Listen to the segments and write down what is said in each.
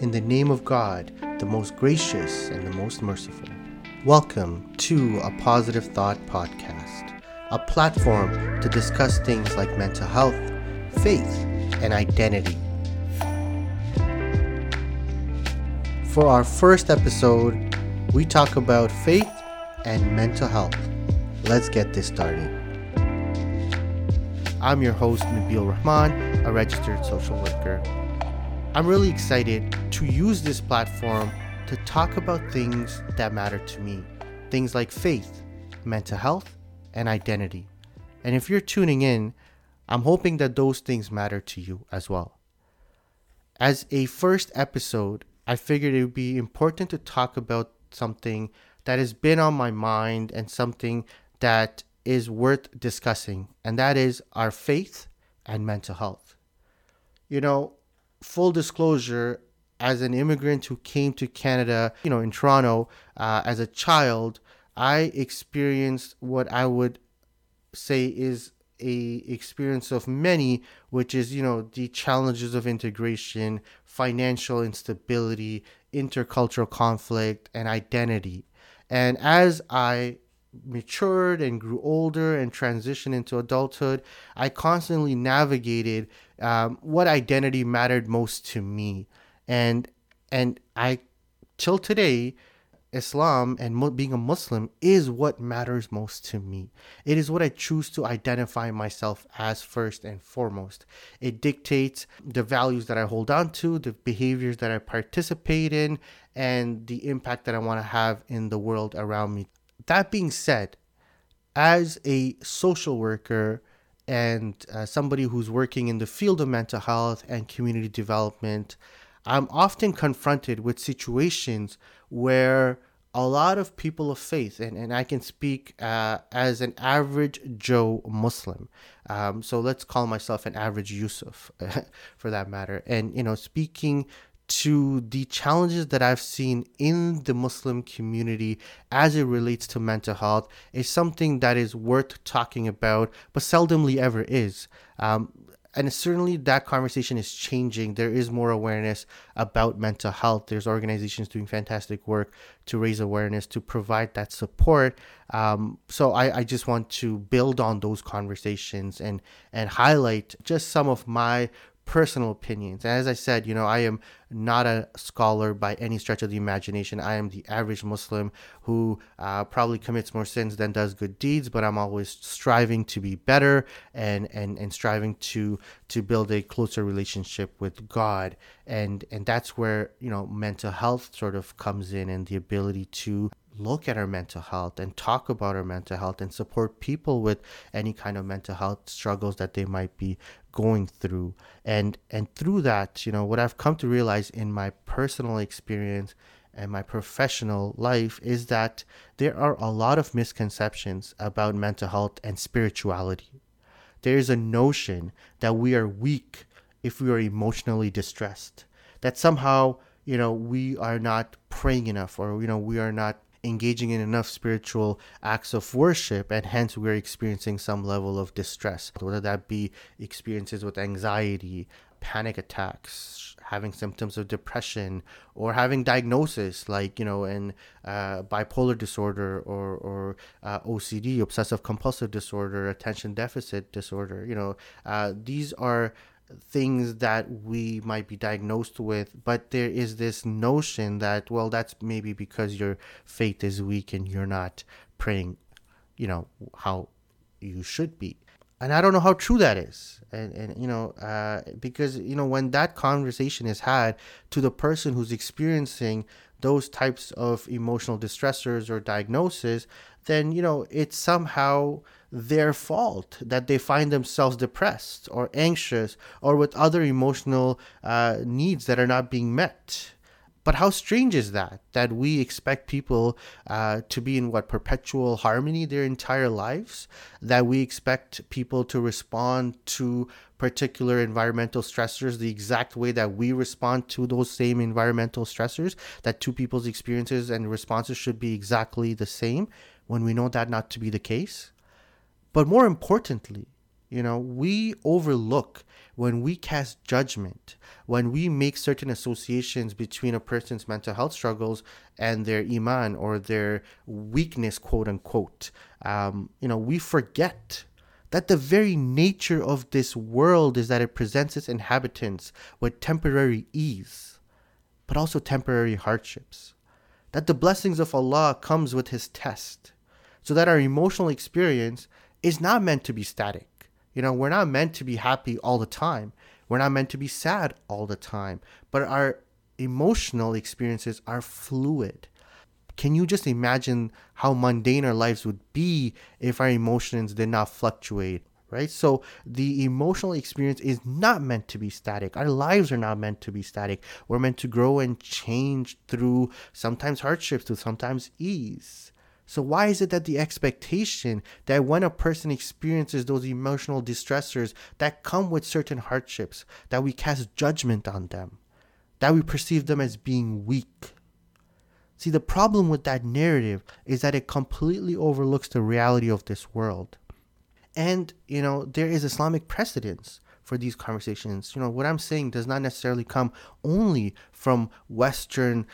In the name of God, the most gracious and the most merciful. Welcome to a Positive Thought Podcast, a platform to discuss things like mental health, faith, and identity. For our first episode, we talk about faith and mental health. Let's get this started. I'm your host, Nabil Rahman, a registered social worker. I'm really excited to use this platform to talk about things that matter to me. Things like faith, mental health, and identity. And if you're tuning in, I'm hoping that those things matter to you as well. As a first episode, I figured it would be important to talk about something that has been on my mind and something that is worth discussing. And that is our faith and mental health. You know, full disclosure, as an immigrant who came to Canada, in Toronto, as a child, I experienced what I would say is a experience of many, which is, the challenges of integration, financial instability, intercultural conflict, and identity. And as I matured and grew older and transitioned into adulthood, I constantly navigated what identity mattered most to me. And I, till today, Islam and being a Muslim is what matters most to me. It is what I choose to identify myself as first and foremost. It dictates the values that I hold on to, the behaviors that I participate in, and the impact that I want to have in the world around me. That being said, as a social worker and somebody who's working in the field of mental health and community development, I'm often confronted with situations where a lot of people of faith, and I can speak as an average Joe Muslim. So let's call myself an average Yusuf for that matter. And, speaking to the challenges that I've seen in the Muslim community as it relates to mental health is something that is worth talking about, but seldomly ever is. And certainly that conversation is changing. There is more awareness about mental health. There's organizations doing fantastic work to raise awareness, to provide that support. So I just want to build on those conversations and highlight just some of my personal opinions. And as I said, I am not a scholar by any stretch of the imagination. I am the average Muslim who probably commits more sins than does good deeds, but I'm always striving to be better and striving to build a closer relationship with God. And that's where, mental health sort of comes in, and the ability to look at our mental health and talk about our mental health and support people with any kind of mental health struggles that they might be going through. And through that, what I've come to realize in my personal experience and my professional life is that there are a lot of misconceptions about mental health and spirituality. There is a notion that we are weak if we are emotionally distressed, that somehow, we are not praying enough, or, we are not engaging in enough spiritual acts of worship, and hence we're experiencing some level of distress, whether that be experiences with anxiety, panic attacks, having symptoms of depression, or having diagnosis like bipolar disorder or OCD, obsessive compulsive disorder, attention deficit disorder. These are things that we might be diagnosed with, but there is this notion that, well, that's maybe because your faith is weak and you're not praying, how you should be. And I don't know how true that is. Because, when that conversation is had to the person who's experiencing those types of emotional distressors or diagnoses, then, it's somehow their fault that they find themselves depressed or anxious or with other emotional needs that are not being met. But how strange is that we expect people to be in perpetual harmony their entire lives, that we expect people to respond to particular environmental stressors the exact way that we respond to those same environmental stressors, that two people's experiences and responses should be exactly the same, when we know that not to be the case. But more importantly, You know, we overlook when we cast judgment, when we make certain associations between a person's mental health struggles and their iman or their weakness, quote unquote. You know, we forget that the very nature of this world is that it presents its inhabitants with temporary ease, but also temporary hardships. That the blessings of Allah comes with His test, so that our emotional experience is not meant to be static. You know, we're not meant to be happy all the time. We're not meant to be sad all the time. But our emotional experiences are fluid. Can you just imagine how mundane our lives would be if our emotions did not fluctuate, right? So the emotional experience is not meant to be static. Our lives are not meant to be static. We're meant to grow and change through sometimes hardships, through sometimes ease. So why is it that the expectation that when a person experiences those emotional distressors that come with certain hardships, that we cast judgment on them, that we perceive them as being weak? See, the problem with that narrative is that it completely overlooks the reality of this world. And, you know, there is Islamic precedence for these conversations. You know, what I'm saying does not necessarily come only from Western,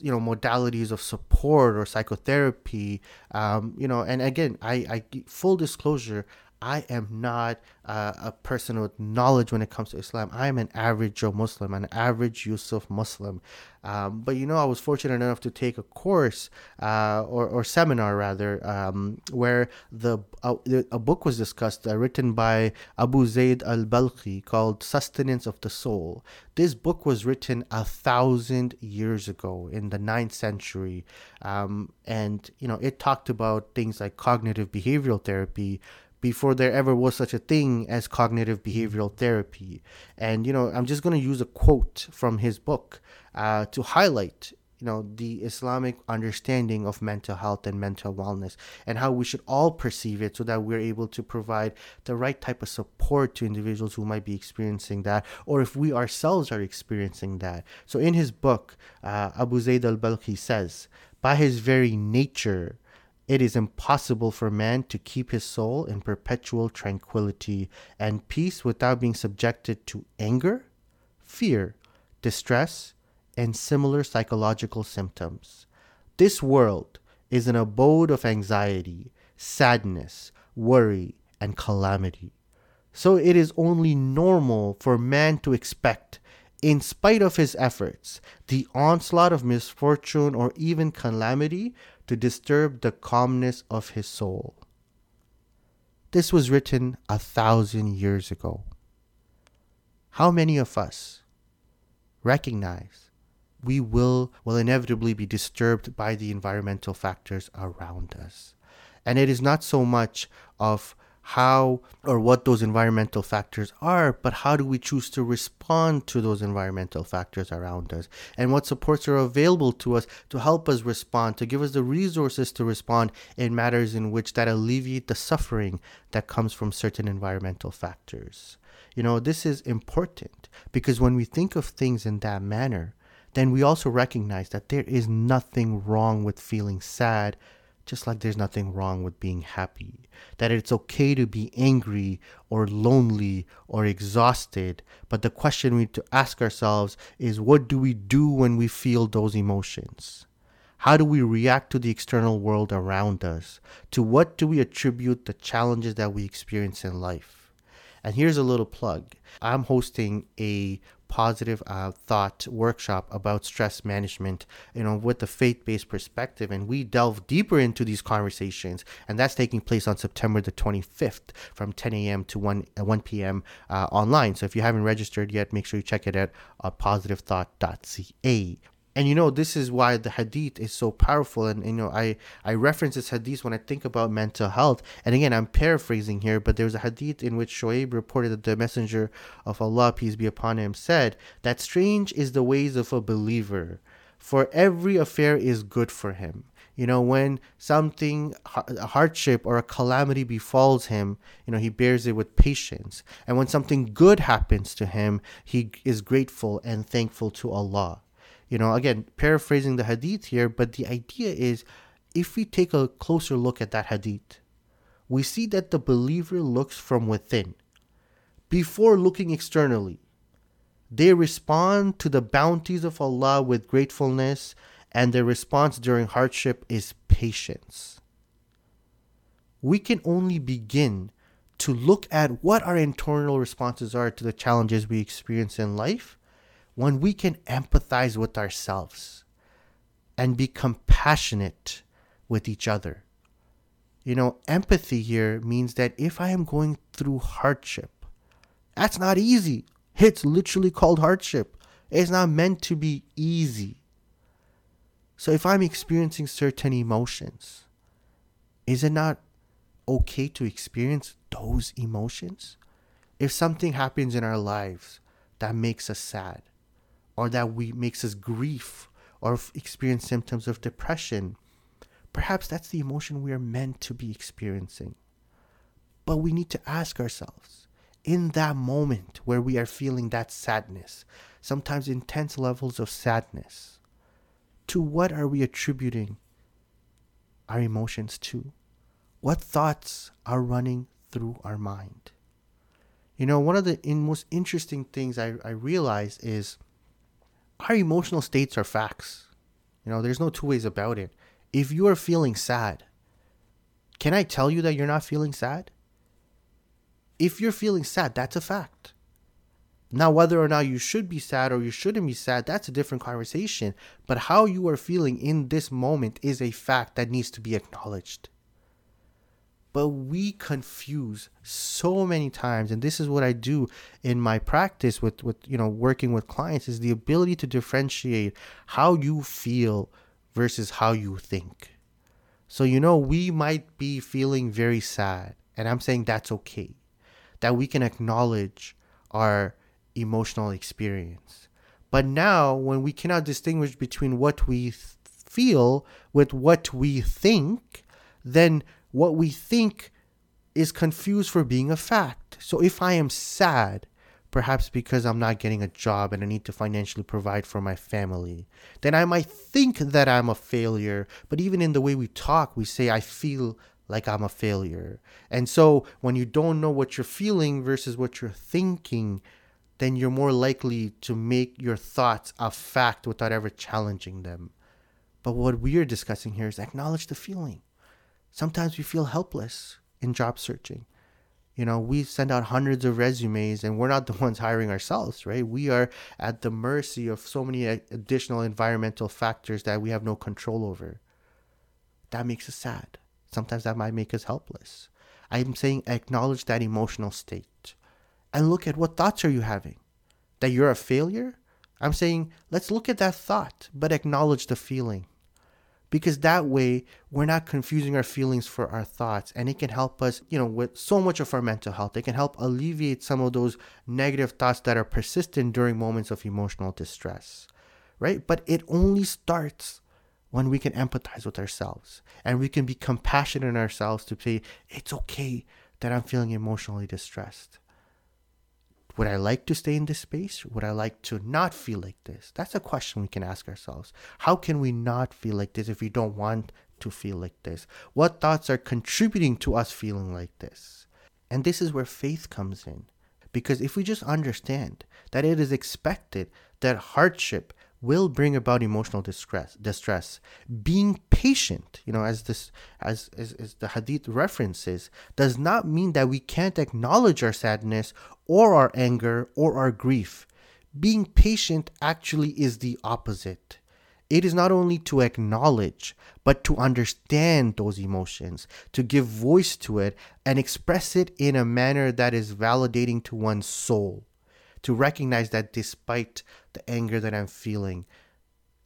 you know, modalities of support or psychotherapy. You know, and again, I full disclosure, I am not a person with knowledge when it comes to Islam. I am an average Joe Muslim, an average Yusuf Muslim. But, you know, I was fortunate enough to take a course or seminar, rather, where a book was discussed written by Abu Zayd al-Balkhi called Sustenance of the Soul. This book was written 1,000 years ago in the 9th century. And, you know, it talked about things like cognitive behavioral therapy, before there ever was such a thing as cognitive behavioral therapy. And, you know, I'm just going to use a quote from his book to highlight, you know, the Islamic understanding of mental health and mental wellness and how we should all perceive it so that we're able to provide the right type of support to individuals who might be experiencing that, or if we ourselves are experiencing that. So in his book, Abu Zayd al-Balkhi says, by his very nature, it is impossible for man to keep his soul in perpetual tranquility and peace without being subjected to anger, fear, distress, and similar psychological symptoms. This world is an abode of anxiety, sadness, worry, and calamity. So it is only normal for man to expect, in spite of his efforts, the onslaught of misfortune or even calamity to disturb the calmness of his soul. This was written 1,000 years ago. How many of us recognize we will inevitably be disturbed by the environmental factors around us? And it is not so much of how or what those environmental factors are, but how do we choose to respond to those environmental factors around us, and what supports are available to us to help us respond, to give us the resources to respond in matters in which that alleviate the suffering that comes from certain environmental factors. You know, this is important because when we think of things in that manner, then we also recognize that there is nothing wrong with feeling sad, just like there's nothing wrong with being happy. That it's okay to be angry or lonely or exhausted, but the question we need to ask ourselves is, what do we do when we feel those emotions? How do we react to the external world around us? To what do we attribute the challenges that we experience in life? And here's a little plug. I'm hosting a positive thought workshop about stress management, you know, with the faith-based perspective, and we delve deeper into these conversations, and that's taking place on September the 25th from 10 a.m. to 1 p.m. Online. So if you haven't registered yet, make sure you check it out at positivethought.ca. And, you know, this is why the hadith is so powerful. And, you know, I reference this hadith when I think about mental health. And again, I'm paraphrasing here, but there's a hadith in which Shoaib reported that the Messenger of Allah, peace be upon him, said that strange is the ways of a believer, for every affair is good for him. You know, when something, a hardship or a calamity befalls him, you know, he bears it with patience. And when something good happens to him, he is grateful and thankful to Allah. You know, again, paraphrasing the hadith here, but the idea is, if we take a closer look at that hadith, we see that the believer looks from within, before looking externally. They respond to the bounties of Allah with gratefulness, and their response during hardship is patience. We can only begin to look at what our internal responses are to the challenges we experience in life when we can empathize with ourselves and be compassionate with each other. You know, empathy here means that if I am going through hardship, that's not easy. It's literally called hardship. It's not meant to be easy. So if I'm experiencing certain emotions, is it not okay to experience those emotions? If something happens in our lives that makes us sad, or that makes us grief, or experience symptoms of depression, perhaps that's the emotion we are meant to be experiencing. But we need to ask ourselves, in that moment where we are feeling that sadness, sometimes intense levels of sadness, to what are we attributing our emotions to? What thoughts are running through our mind? You know, one of the most interesting things I realize is our emotional states are facts. You know, there's no two ways about it. If you are feeling sad, can I tell you that you're not feeling sad? If you're feeling sad, that's a fact. Now, whether or not you should be sad or you shouldn't be sad, that's a different conversation. But how you are feeling in this moment is a fact that needs to be acknowledged. But we confuse so many times, and this is what I do in my practice with working with clients, is the ability to differentiate how you feel versus how you think. So, you know, we might be feeling very sad, and I'm saying that's okay, that we can acknowledge our emotional experience. But now, when we cannot distinguish between what we feel with what we think, then what we think is confused for being a fact. So if I am sad, perhaps because I'm not getting a job and I need to financially provide for my family, then I might think that I'm a failure. But even in the way we talk, we say, I feel like I'm a failure. And so when you don't know what you're feeling versus what you're thinking, then you're more likely to make your thoughts a fact without ever challenging them. But what we are discussing here is acknowledge the feeling. Sometimes we feel helpless in job searching. You know, we send out hundreds of resumes and we're not the ones hiring ourselves, right? We are at the mercy of so many additional environmental factors that we have no control over. That makes us sad. Sometimes that might make us helpless. I'm saying acknowledge that emotional state and look at what thoughts are you having. That you're a failure? I'm saying let's look at that thought, but acknowledge the feeling. Because that way we're not confusing our feelings for our thoughts, and it can help us, you know, with so much of our mental health. It can help alleviate some of those negative thoughts that are persistent during moments of emotional distress, right? But it only starts when we can empathize with ourselves and we can be compassionate in ourselves to say, it's okay that I'm feeling emotionally distressed. Would I like to stay in this space? Would I like to not feel like this? That's a question we can ask ourselves. How can we not feel like this if we don't want to feel like this? What thoughts are contributing to us feeling like this? And this is where faith comes in. Because if we just understand that it is expected that hardship will bring about emotional distress. Being patient, you know, as the hadith references, does not mean that we can't acknowledge our sadness or our anger or our grief. Being patient actually is the opposite. It is not only to acknowledge, but to understand those emotions, to give voice to it and express it in a manner that is validating to one's soul. To recognize that despite the anger that I'm feeling,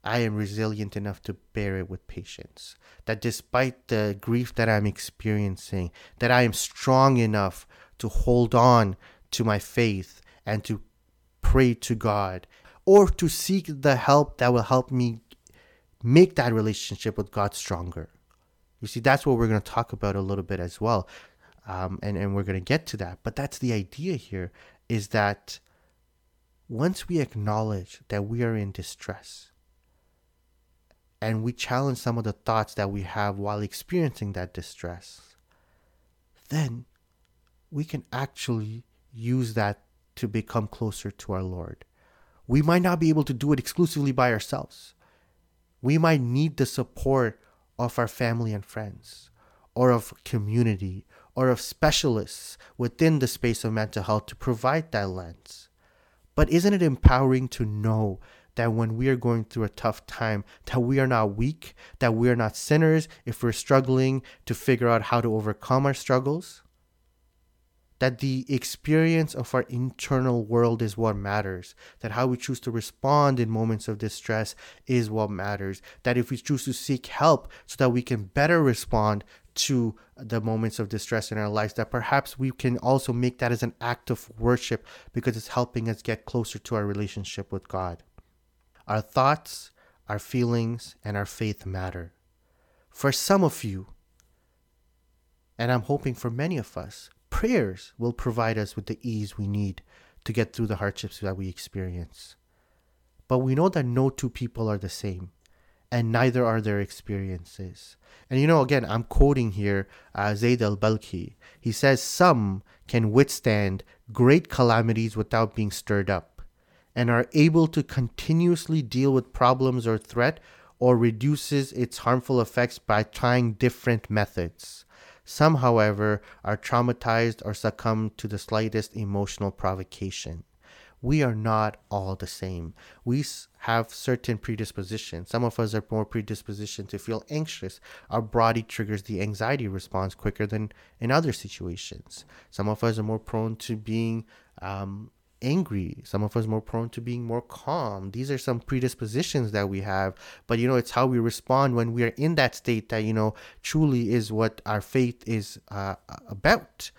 I am resilient enough to bear it with patience. That despite the grief that I'm experiencing, that I am strong enough to hold on to my faith and to pray to God, or to seek the help that will help me make that relationship with God stronger. You see, that's what we're going to talk about a little bit as well. And we're going to get to that. But that's the idea here, is that once we acknowledge that we are in distress and we challenge some of the thoughts that we have while experiencing that distress, then we can actually use that to become closer to our Lord. We might not be able to do it exclusively by ourselves. We might need the support of our family and friends, or of community, or of specialists within the space of mental health to provide that lens. But isn't it empowering to know that when we are going through a tough time, that we are not weak, that we are not sinners if we're struggling to figure out how to overcome our struggles? That the experience of our internal world is what matters, that how we choose to respond in moments of distress is what matters, that if we choose to seek help so that we can better respond to the moments of distress in our lives, that perhaps we can also make that as an act of worship because it's helping us get closer to our relationship with God. Our thoughts, our feelings, and our faith matter. For some of you, and I'm hoping for many of us, prayers will provide us with the ease we need to get through the hardships that we experience. But we know that no two people are the same, and neither are their experiences. And again, I'm quoting here Zayd al-Balkhi. He says, "Some can withstand great calamities without being stirred up, and are able to continuously deal with problems or threat, or reduces its harmful effects by trying different methods. Some, however, are traumatized or succumb to the slightest emotional provocation." We are not all the same. We have certain predispositions. Some of us are more predispositioned to feel anxious. Our body triggers the anxiety response quicker than in other situations. Some of us are more prone to being angry. Some of us are more prone to being more calm. These are some predispositions that we have, but it's how we respond when we are in that state that truly is what our faith is about.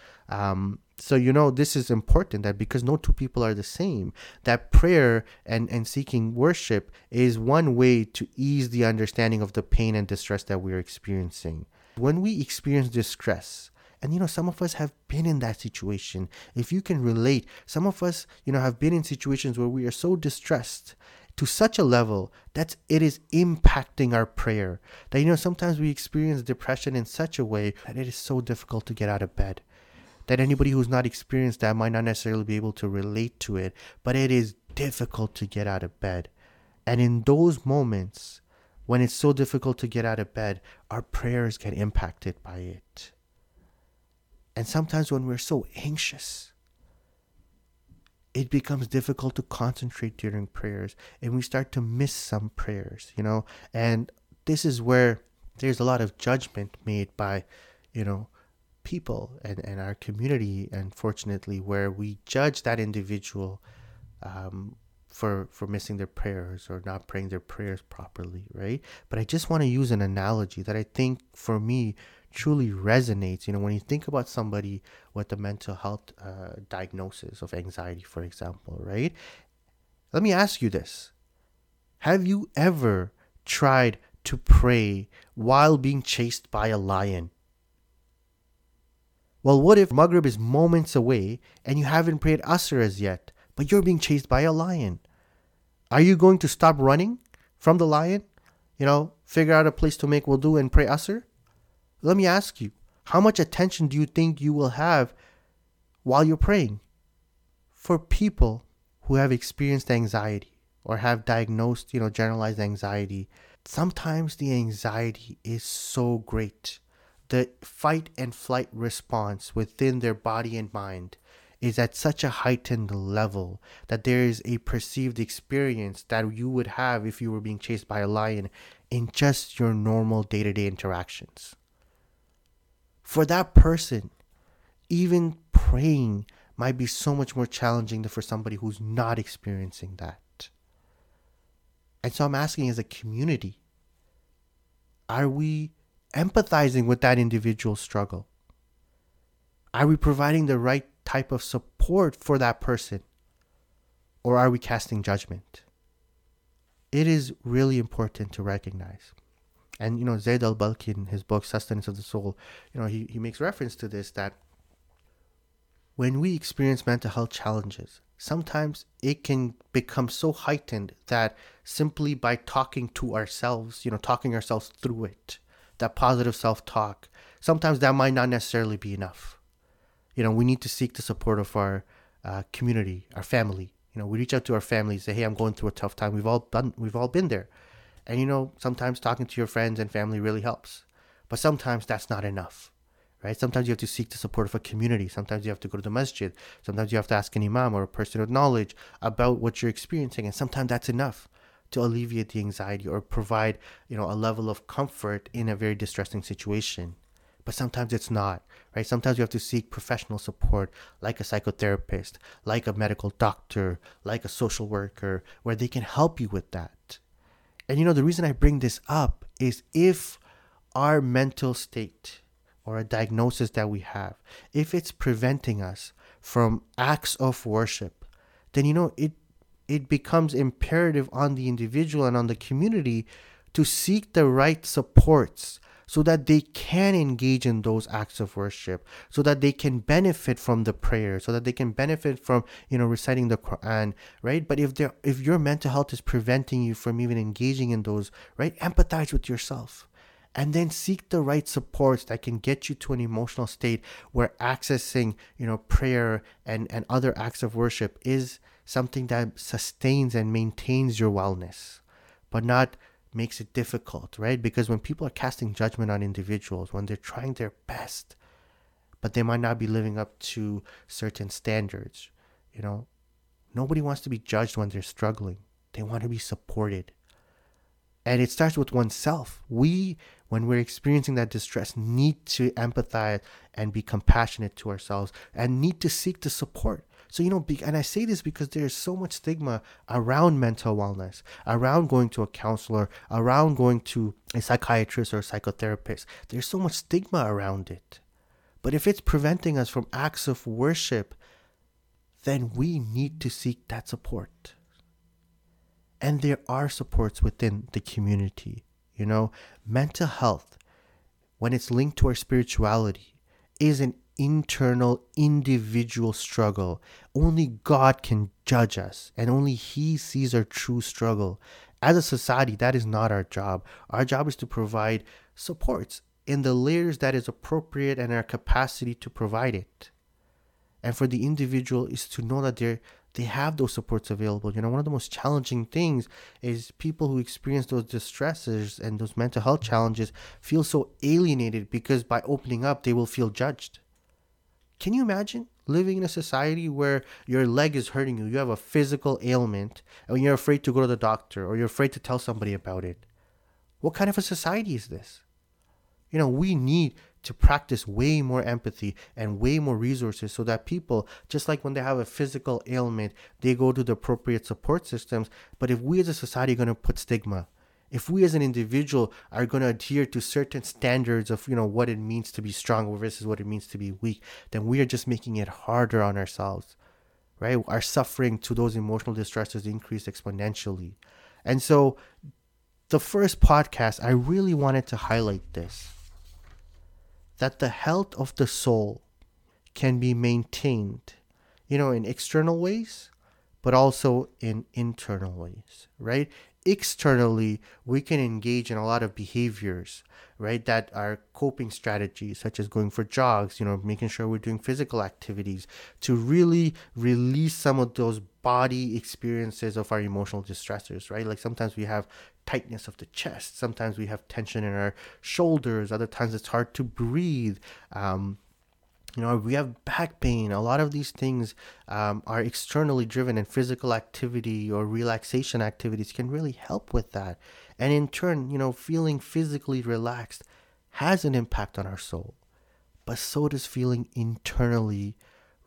So this is important, that because no two people are the same, that prayer and seeking worship is one way to ease the understanding of the pain and distress that we are experiencing. When we experience distress, and some of us have been in that situation. If you can relate, some of us, have been in situations where we are so distressed to such a level that it is impacting our prayer. That, sometimes we experience depression in such a way that it is so difficult to get out of bed. That anybody who's not experienced that might not necessarily be able to relate to it, but it is difficult to get out of bed. And in those moments, when it's so difficult to get out of bed, our prayers get impacted by it. And sometimes when we're so anxious, it becomes difficult to concentrate during prayers, and we start to miss some prayers, and this is where there's a lot of judgment made by, people and our community, unfortunately, where we judge that individual for missing their prayers or not praying their prayers properly, right? But I just want to use an analogy that I think for me truly resonates. When you think about somebody with a mental health diagnosis of anxiety, for example, right? Let me ask you this. Have you ever tried to pray while being chased by a lion? Well, what if Maghrib is moments away and you haven't prayed Asr as yet, but you're being chased by a lion? Are you going to stop running from the lion? Figure out a place to make wudu and pray Asr? Let me ask you, how much attention do you think you will have while you're praying? For people who have experienced anxiety or have diagnosed, generalized anxiety, sometimes the anxiety is so great. The fight and flight response within their body and mind is at such a heightened level that there is a perceived experience that you would have if you were being chased by a lion in just your normal day-to-day interactions. For that person, even praying might be so much more challenging than for somebody who's not experiencing that. And so I'm asking, as a community, are we empathizing with that individual struggle? Are we providing the right type of support for that person? Or are we casting judgment? It is really important to recognize. And, Zayd al-Balkhi, in his book, Sustenance of the Soul, he makes reference to this, that when we experience mental health challenges, sometimes it can become so heightened that simply by talking to ourselves, talking ourselves through it, that positive self-talk, sometimes that might not necessarily be enough. you know, we need to seek the support of our community, our family. You know, we reach out to our family, say, hey, I'm going through a tough time. We've all been there. And, you know, sometimes talking to your friends and family really helps. But sometimes that's not enough, right? Sometimes you have to seek the support of a community. Sometimes you have to go to the masjid. Sometimes you have to ask an imam or a person with knowledge about what you're experiencing. And sometimes that's enough to alleviate the anxiety or provide, you know, a level of comfort in a very distressing situation. But sometimes it's not, right? Sometimes you have to seek professional support, like a psychotherapist, like a medical doctor, like a social worker, where they can help you with that. And, you know, the reason I bring this up is if our mental state or a diagnosis that we have, if it's preventing us from acts of worship, then, you know, it becomes imperative on the individual and on the community to seek the right supports so that they can engage in those acts of worship, so that they can benefit from the prayer, so that they can benefit from, you know, reciting the Quran, right? But if your mental health is preventing you from even engaging in those, right, empathize with yourself. And then seek the right supports that can get you to an emotional state where accessing, you know, prayer and other acts of worship is something that sustains and maintains your wellness, but not makes it difficult, right? Because when people are casting judgment on individuals, when they're trying their best, but they might not be living up to certain standards, you know, nobody wants to be judged when they're struggling. They want to be supported. And it starts with oneself. We, when we're experiencing that distress, need to empathize and be compassionate to ourselves and need to seek the support. So, you know, and I say this because there's so much stigma around mental wellness, around going to a counselor, around going to a psychiatrist or a psychotherapist. There's so much stigma around it. But if it's preventing us from acts of worship, then we need to seek that support. And there are supports within the community. You know, mental health, when it's linked to our spirituality, is an internal, individual struggle. Only God can judge us, and only He sees our true struggle. As a society, that is not our job. Our job is to provide supports in the layers that is appropriate and our capacity to provide it. And for the individual is to know that they have those supports available. You know, one of the most challenging things is people who experience those distresses and those mental health challenges feel so alienated because by opening up, they will feel judged. Can you imagine living in a society where your leg is hurting you, you have a physical ailment, and you're afraid to go to the doctor or you're afraid to tell somebody about it? What kind of a society is this? You know, we need to practice way more empathy and way more resources so that people, just like when they have a physical ailment, they go to the appropriate support systems. But if we as a society are going to put stigma, if we as an individual are going to adhere to certain standards of, you know, what it means to be strong versus what it means to be weak, then we are just making it harder on ourselves, right? Our suffering to those emotional distresses increase exponentially. And so the first podcast, I really wanted to highlight this, that the health of the soul can be maintained, you know, in external ways, but also in internal ways, right? Externally, we can engage in a lot of behaviors, right, that are coping strategies, such as going for jogs, you know, making sure we're doing physical activities to really release some of those body experiences of our emotional distressors, right? Like sometimes we have tightness of the chest, sometimes we have tension in our shoulders, other times it's hard to breathe, you know, we have back pain. A lot of these things are externally driven, and physical activity or relaxation activities can really help with that. And in turn, you know, feeling physically relaxed has an impact on our soul, but so does feeling internally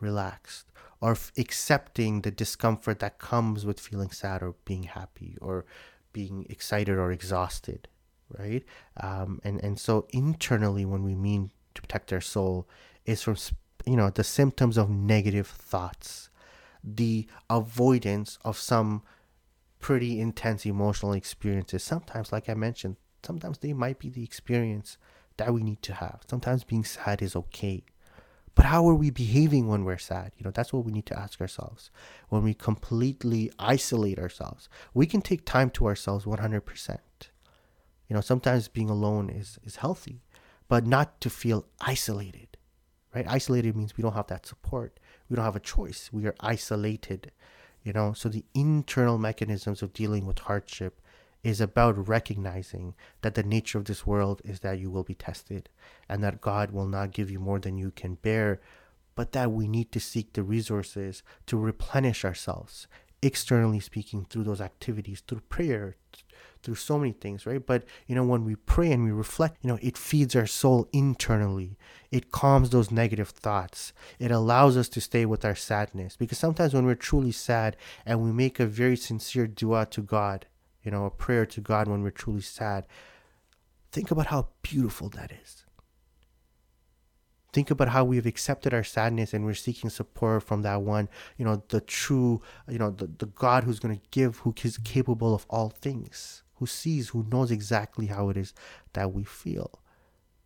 relaxed or accepting the discomfort that comes with feeling sad or being happy or being excited or exhausted, right? And so internally, when we mean to protect our soul, is from, you know, the symptoms of negative thoughts, the avoidance of some pretty intense emotional experiences. Sometimes, like I mentioned, sometimes they might be the experience that we need to have. Sometimes being sad is okay. But how are we behaving when we're sad? You know, that's what we need to ask ourselves. When we completely isolate ourselves, we can take time to ourselves 100%. You know, sometimes being alone is healthy, but not to feel isolated. right? Isolated means we don't have that support. We don't have a choice. We are isolated, you know? So the internal mechanisms of dealing with hardship is about recognizing that the nature of this world is that you will be tested and that God will not give you more than you can bear, but that we need to seek the resources to replenish ourselves, externally speaking, through those activities, through prayer, through so many things, right? But, you know, when we pray and we reflect, you know, it feeds our soul internally. It calms those negative thoughts. It allows us to stay with our sadness, because sometimes when we're truly sad and we make a very sincere dua to God, you know, a prayer to God when we're truly sad, think about how beautiful that is. Think about how we've accepted our sadness and we're seeking support from that one, you know, the true, you know, the God who's going to give, who is capable of all things, who sees, who knows exactly how it is that we feel,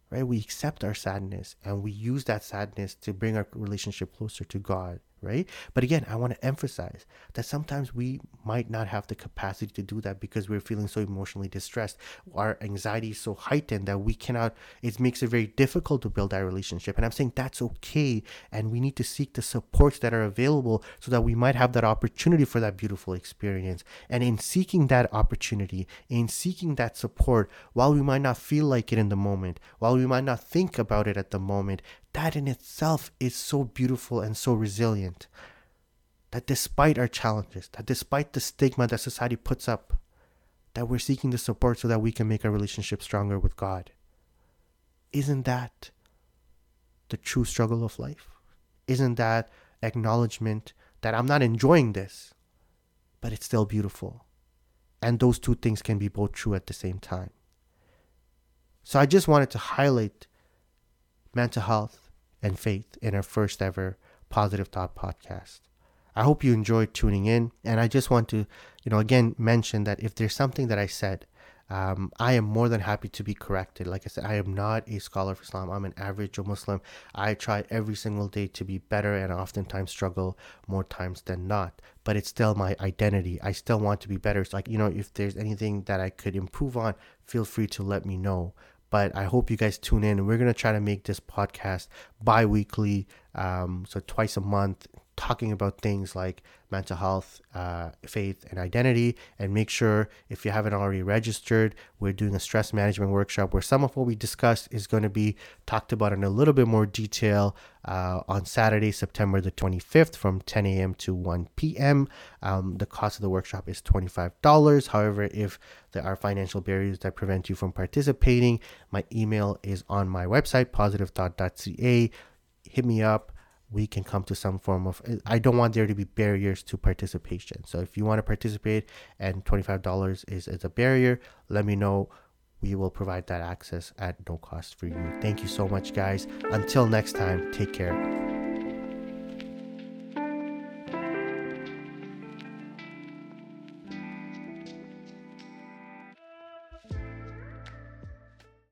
right? We accept our sadness and we use that sadness to bring our relationship closer to God, right? But again, I want to emphasize that sometimes we might not have the capacity to do that because we're feeling so emotionally distressed. Our anxiety is so heightened that we cannot, it makes it very difficult to build that relationship. And I'm saying that's okay. And we need to seek the supports that are available so that we might have that opportunity for that beautiful experience. And in seeking that opportunity, in seeking that support, while we might not feel like it in the moment, while we might not think about it at the moment, that in itself is so beautiful and so resilient, that despite our challenges, that despite the stigma that society puts up, that we're seeking the support so that we can make our relationship stronger with God. Isn't that the true struggle of life? Isn't that acknowledgement that I'm not enjoying this, but it's still beautiful? And those two things can be both true at the same time. So I just wanted to highlight mental health and faith in our first ever Positive Thought podcast. I hope you enjoyed tuning in. And I just want to, you know, again, mention that if there's something that I said, I am more than happy to be corrected. Like I said, I am not a scholar of Islam. I'm an average Joe Muslim. I try every single day to be better and oftentimes struggle more times than not. But it's still my identity. I still want to be better. It's like, you know, if there's anything that I could improve on, feel free to let me know. But I hope you guys tune in. We're going to try to make this podcast bi-weekly, so twice a month, talking about things like mental health, faith, and identity. And make sure, if you haven't already registered, we're doing a stress management workshop where some of what we discussed is going to be talked about in a little bit more detail on Saturday, September the 25th from 10 a.m. to 1 p.m. The cost of the workshop is $25. However, if there are financial barriers that prevent you from participating, my email is on my website, positivethought.ca. Hit me up. We can come to some form of, I don't want there to be barriers to participation. So if you want to participate and $25 is a barrier, let me know. We will provide that access at no cost for you. Thank you so much, guys. Until next time, take care.